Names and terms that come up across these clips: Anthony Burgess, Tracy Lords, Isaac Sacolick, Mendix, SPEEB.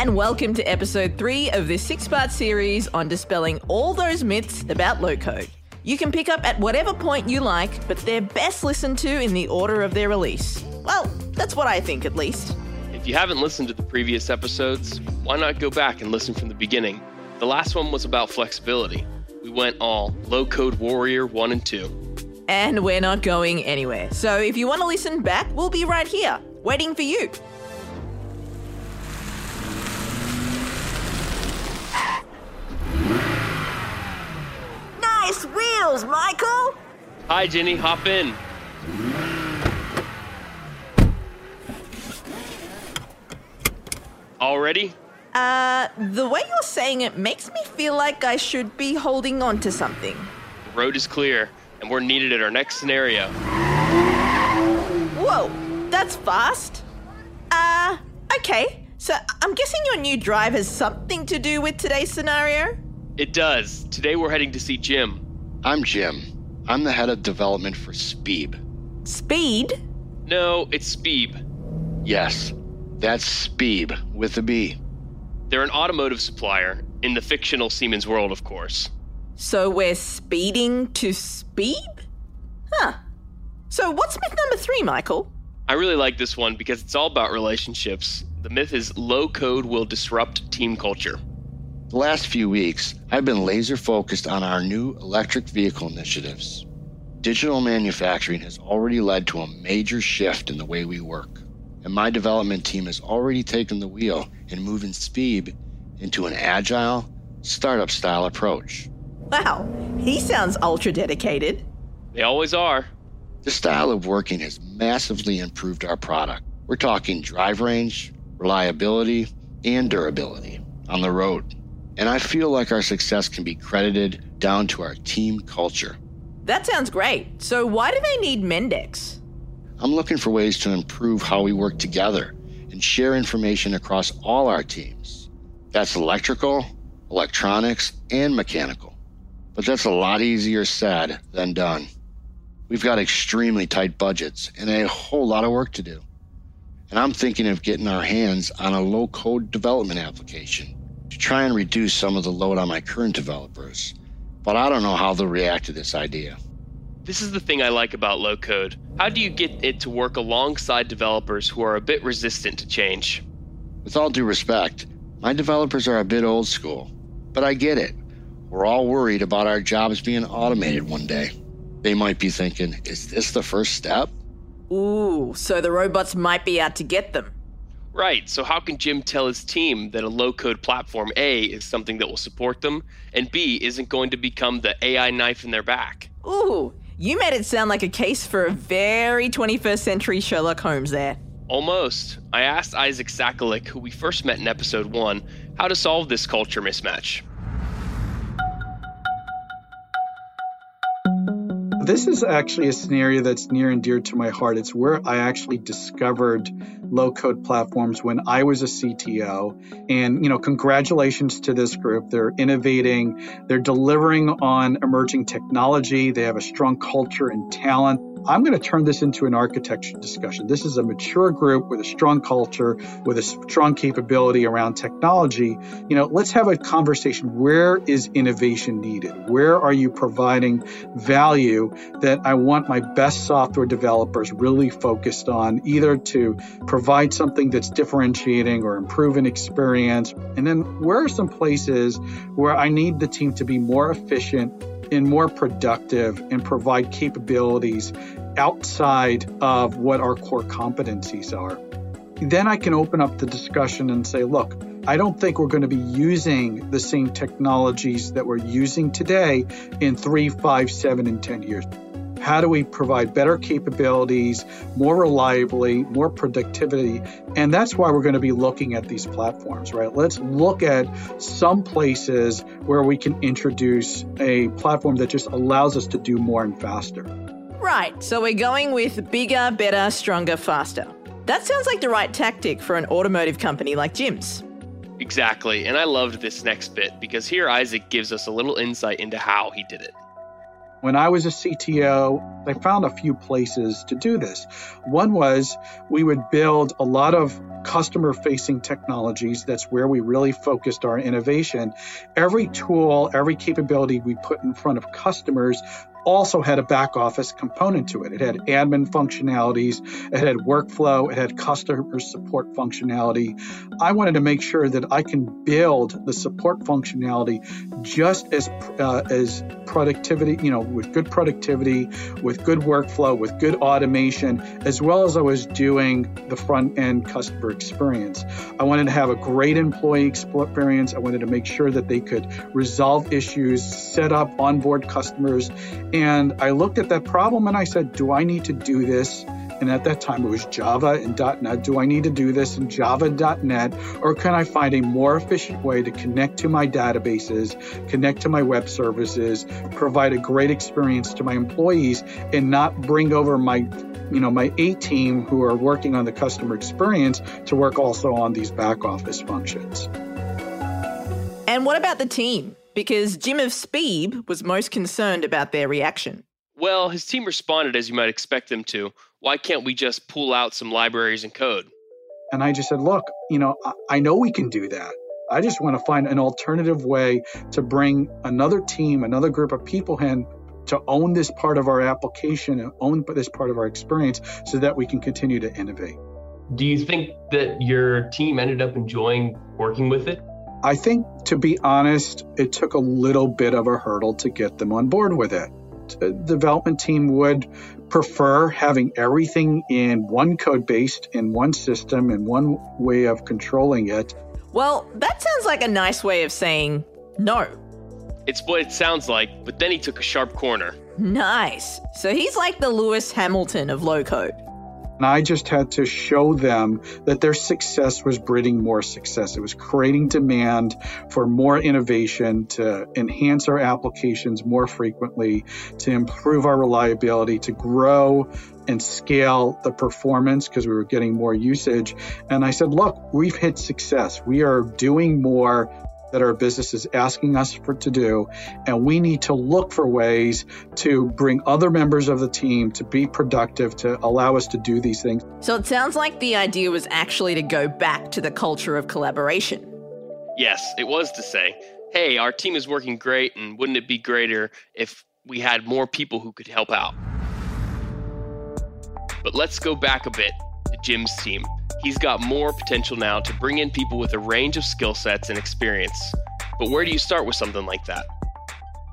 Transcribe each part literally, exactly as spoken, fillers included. and welcome to episode three of this six-part series on dispelling all those myths about low code. You can pick up at whatever point you like, but they're best listened to in the order of their release. Well, that's what I think at least. If you haven't listened to the previous episodes, why not go back and listen from the beginning? The last one was about flexibility. We went all Low Code Warrior one and two. And we're not going anywhere. So if you want to listen back, we'll be right here, waiting for you. Nice wheels, Michael! Hi, Jenny, hop in. All ready? Uh, the way you're saying it makes me feel like I should be holding on to something. The road is clear, and we're needed at our next scenario. Whoa, that's fast. Uh, okay, so I'm guessing your new drive has something to do with today's scenario? It does. Today we're heading to see Jim. I'm Jim. I'm the head of development for SPEEB. Speed? No, it's SPEEB. Yes, that's SPEEB with a B. They're an automotive supplier, in the fictional Siemens world, of course. So we're speeding to SPEEB? Huh. So what's myth number three, Michael? I really like this one because it's all about relationships. The myth is low code will disrupt team culture. The last few weeks, I've been laser focused on our new electric vehicle initiatives. Digital manufacturing has already led to a major shift in the way we work. And my development team has already taken the wheel and moving SPEEB into an agile, startup-style approach. Wow, he sounds ultra-dedicated. They always are. This style of working has massively improved our product. We're talking drive range, reliability, and durability on the road. And I feel like our success can be credited down to our team culture. That sounds great. So why do they need Mendix? I'm looking for ways to improve how we work together and share information across all our teams. That's electrical, electronics, and mechanical. But that's a lot easier said than done. We've got extremely tight budgets and a whole lot of work to do. And I'm thinking of getting our hands on a low-code development application to try and reduce some of the load on my current developers. But I don't know how they'll react to this idea. This is the thing I like about low-code. How do you get it to work alongside developers who are a bit resistant to change? With all due respect, my developers are a bit old school, but I get it. We're all worried about our jobs being automated one day. They might be thinking, is this the first step? Ooh, so the robots might be out to get them. Right, so how can Jim tell his team that a low-code platform A is something that will support them, and B isn't going to become the A I knife in their back? Ooh, you made it sound like a case for a very twenty-first century Sherlock Holmes there. Almost. I asked Isaac Sacolick, who we first met in episode one, how to solve this culture mismatch. This is actually a scenario that's near and dear to my heart. It's where I actually discovered low-code platforms when I was a C T O. And, you know, congratulations to this group. They're innovating. They're delivering on emerging technology. They have a strong culture and talent. I'm going to turn this into an architecture discussion. This is a mature group with a strong culture, with a strong capability around technology. You know, let's have a conversation. Where is innovation needed? Where are you providing value that I want my best software developers really focused on, either to provide something that's differentiating or improve an experience? And then where are some places where I need the team to be more efficient and more productive and provide capabilities outside of what our core competencies are? Then I can open up the discussion and say, look, I don't think we're going to be using the same technologies that we're using today in three, five, seven, and ten years. How do we provide better capabilities, more reliably, more productivity? And that's why we're going to be looking at these platforms, right? Let's look at some places where we can introduce a platform that just allows us to do more and faster. Right. So we're going with bigger, better, stronger, faster. That sounds like the right tactic for an automotive company like Jim's. Exactly. And I loved this next bit because here Isaac gives us a little insight into how he did it. When I was a C T O, I found a few places to do this. One was we would build a lot of customer-facing technologies. That's where we really focused our innovation. Every tool, every capability we put in front of customers also had a back office component to it. It had admin functionalities, it had workflow, it had customer support functionality. I wanted to make sure that I can build the support functionality just as uh, as productivity, you know, with good productivity, with good workflow, with good automation, as well as I was doing the front end customer experience. I wanted to have a great employee experience. I wanted to make sure that they could resolve issues, set up onboard customers. And I looked at that problem and I said, do I need to do this? And at that time it was Java and dot net. Do I need to do this in Java and dot net? Or can I find a more efficient way to connect to my databases, connect to my web services, provide a great experience to my employees and not bring over my you know, my A team who are working on the customer experience to work also on these back office functions. And what about the team? Because Jim of SPEEB was most concerned about their reaction. Well, his team responded as you might expect them to. Why can't we just pull out some libraries and code? And I just said, look, you know, I know we can do that. I just want to find an alternative way to bring another team, another group of people in to own this part of our application and own this part of our experience so that we can continue to innovate. Do you think that your team ended up enjoying working with it? I think, to be honest, it took a little bit of a hurdle to get them on board with it. The development team would prefer having everything in one code base, in one system, in one way of controlling it. Well, that sounds like a nice way of saying no. It's what it sounds like, but then he took a sharp corner. Nice. So he's like the Lewis Hamilton of low code. And I just had to show them that their success was breeding more success. It was creating demand for more innovation, to enhance our applications more frequently, to improve our reliability, to grow and scale the performance because we were getting more usage. And I said, look, we've hit success. We are doing more that our business is asking us for to do, and we need to look for ways to bring other members of the team to be productive, to allow us to do these things. So it sounds like the idea was actually to go back to the culture of collaboration. Yes, it was to say, hey, our team is working great, and wouldn't it be greater if we had more people who could help out? But let's go back a bit to Jim's team. He's got more potential now to bring in people with a range of skill sets and experience. But where do you start with something like that?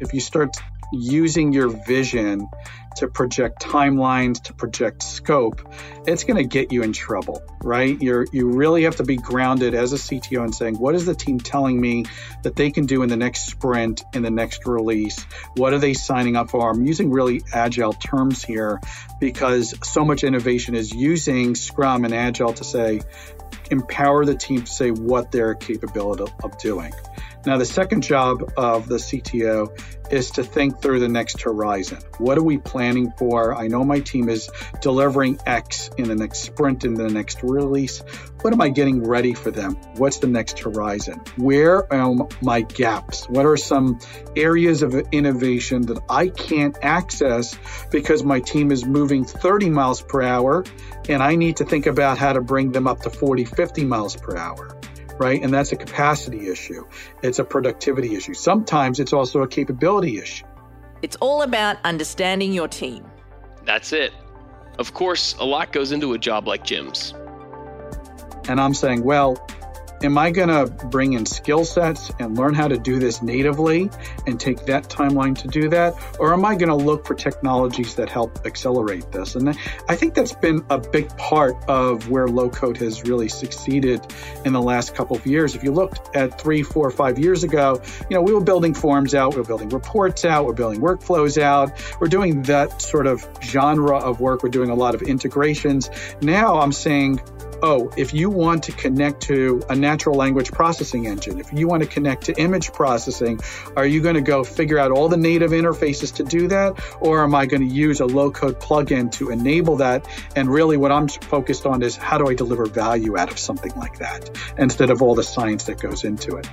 If you start using your vision to project timelines, to project scope, it's going to get you in trouble, right? You're, you really have to be grounded as a C T O in saying, what is the team telling me that they can do in the next sprint, in the next release? What are they signing up for? I'm using really agile terms here because so much innovation is using Scrum and Agile to say, empower the team to say what they're capable of doing. Now, the second job of the C T O is to think through the next horizon. What are we planning for? I know my team is delivering X in the next sprint, in the next release. What am I getting ready for them? What's the next horizon? Where are my gaps? What are some areas of innovation that I can't access because my team is moving thirty miles per hour and I need to think about how to bring them up to forty, fifty miles per hour? Right? And that's a capacity issue. It's a productivity issue. Sometimes it's also a capability issue. It's all about understanding your team. That's it. Of course, a lot goes into a job like Jim's. And I'm saying, well, am I going to bring in skill sets and learn how to do this natively and take that timeline to do that? Or am I going to look for technologies that help accelerate this? And I think that's been a big part of where low code has really succeeded in the last couple of years. If you looked at three, four, five years ago, you know, we were building forms out, we were building reports out, we we're building workflows out. We're doing that sort of genre of work. We're doing a lot of integrations. Now I'm saying, oh, if you want to connect to a natural language processing engine, if you want to connect to image processing, are you going to go figure out all the native interfaces to do that? Or am I going to use a low-code plugin to enable that? And really what I'm focused on is how do I deliver value out of something like that instead of all the science that goes into it?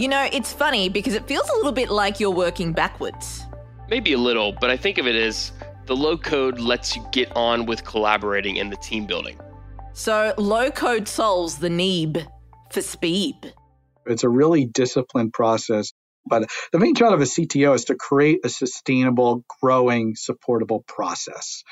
You know, it's funny because it feels a little bit like you're working backwards. Maybe a little, but I think of it as the low code lets you get on with collaborating and the team building. So low code solves the need for SPEEB. It's a really disciplined process. But the main job of a C T O is to create a sustainable, growing, supportable process.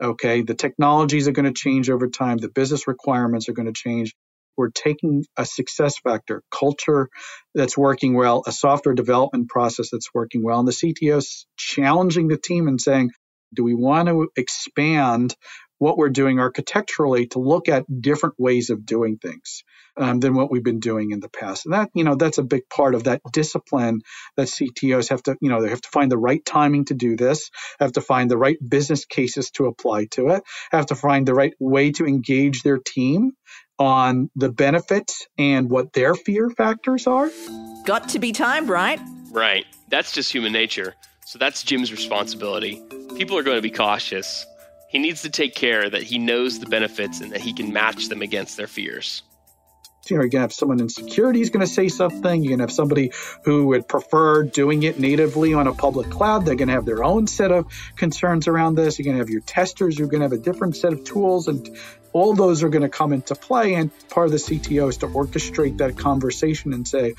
Okay, the technologies are going to change over time. The business requirements are going to change. We're taking a success factor, culture that's working well, a software development process that's working well, and the C T O's challenging the team and saying, do we want to expand what we're doing architecturally to look at different ways of doing things um, than what we've been doing in the past? And that, you know, that's a big part of that discipline that C T Os have to, you know, they have to find the right timing to do this, have to find the right business cases to apply to it, have to find the right way to engage their team on the benefits and what their fear factors are. Got to be timed, right? Right. That's just human nature. So that's Jim's responsibility. People are going to be cautious. He needs to take care that he knows the benefits and that he can match them against their fears. You know, you're going to have someone in security who's going to say something. You're going to have somebody who would prefer doing it natively on a public cloud. They're going to have their own set of concerns around this. You're going to have your testers. You're going to have a different set of tools. And all those are going to come into play. And part of the C T O is to orchestrate that conversation and say,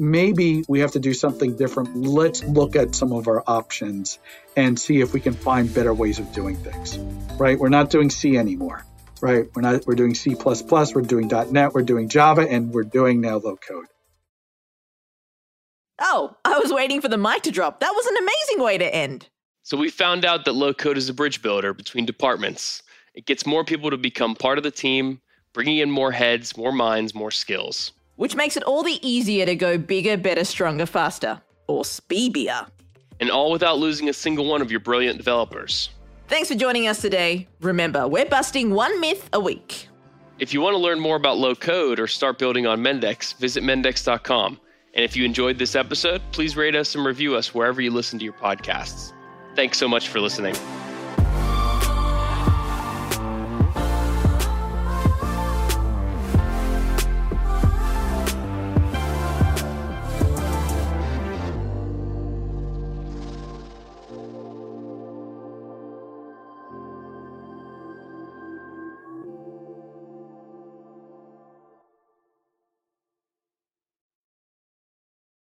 maybe we have to do something different. Let's look at some of our options and see if we can find better ways of doing things, right? We're not doing C anymore. Right, we're not. We're doing C plus plus, we're doing dot net, we're doing Java, and we're doing now low code. Oh, I was waiting for the mic to drop. That was an amazing way to end. So we found out that low code is a bridge builder between departments. It gets more people to become part of the team, bringing in more heads, more minds, more skills. Which makes it all the easier to go bigger, better, stronger, faster, or SPEEBier. And all without losing a single one of your brilliant developers. Thanks for joining us today. Remember, we're busting one myth a week. If you want to learn more about low code or start building on Mendix, visit Mendix dot com. And if you enjoyed this episode, please rate us and review us wherever you listen to your podcasts. Thanks so much for listening.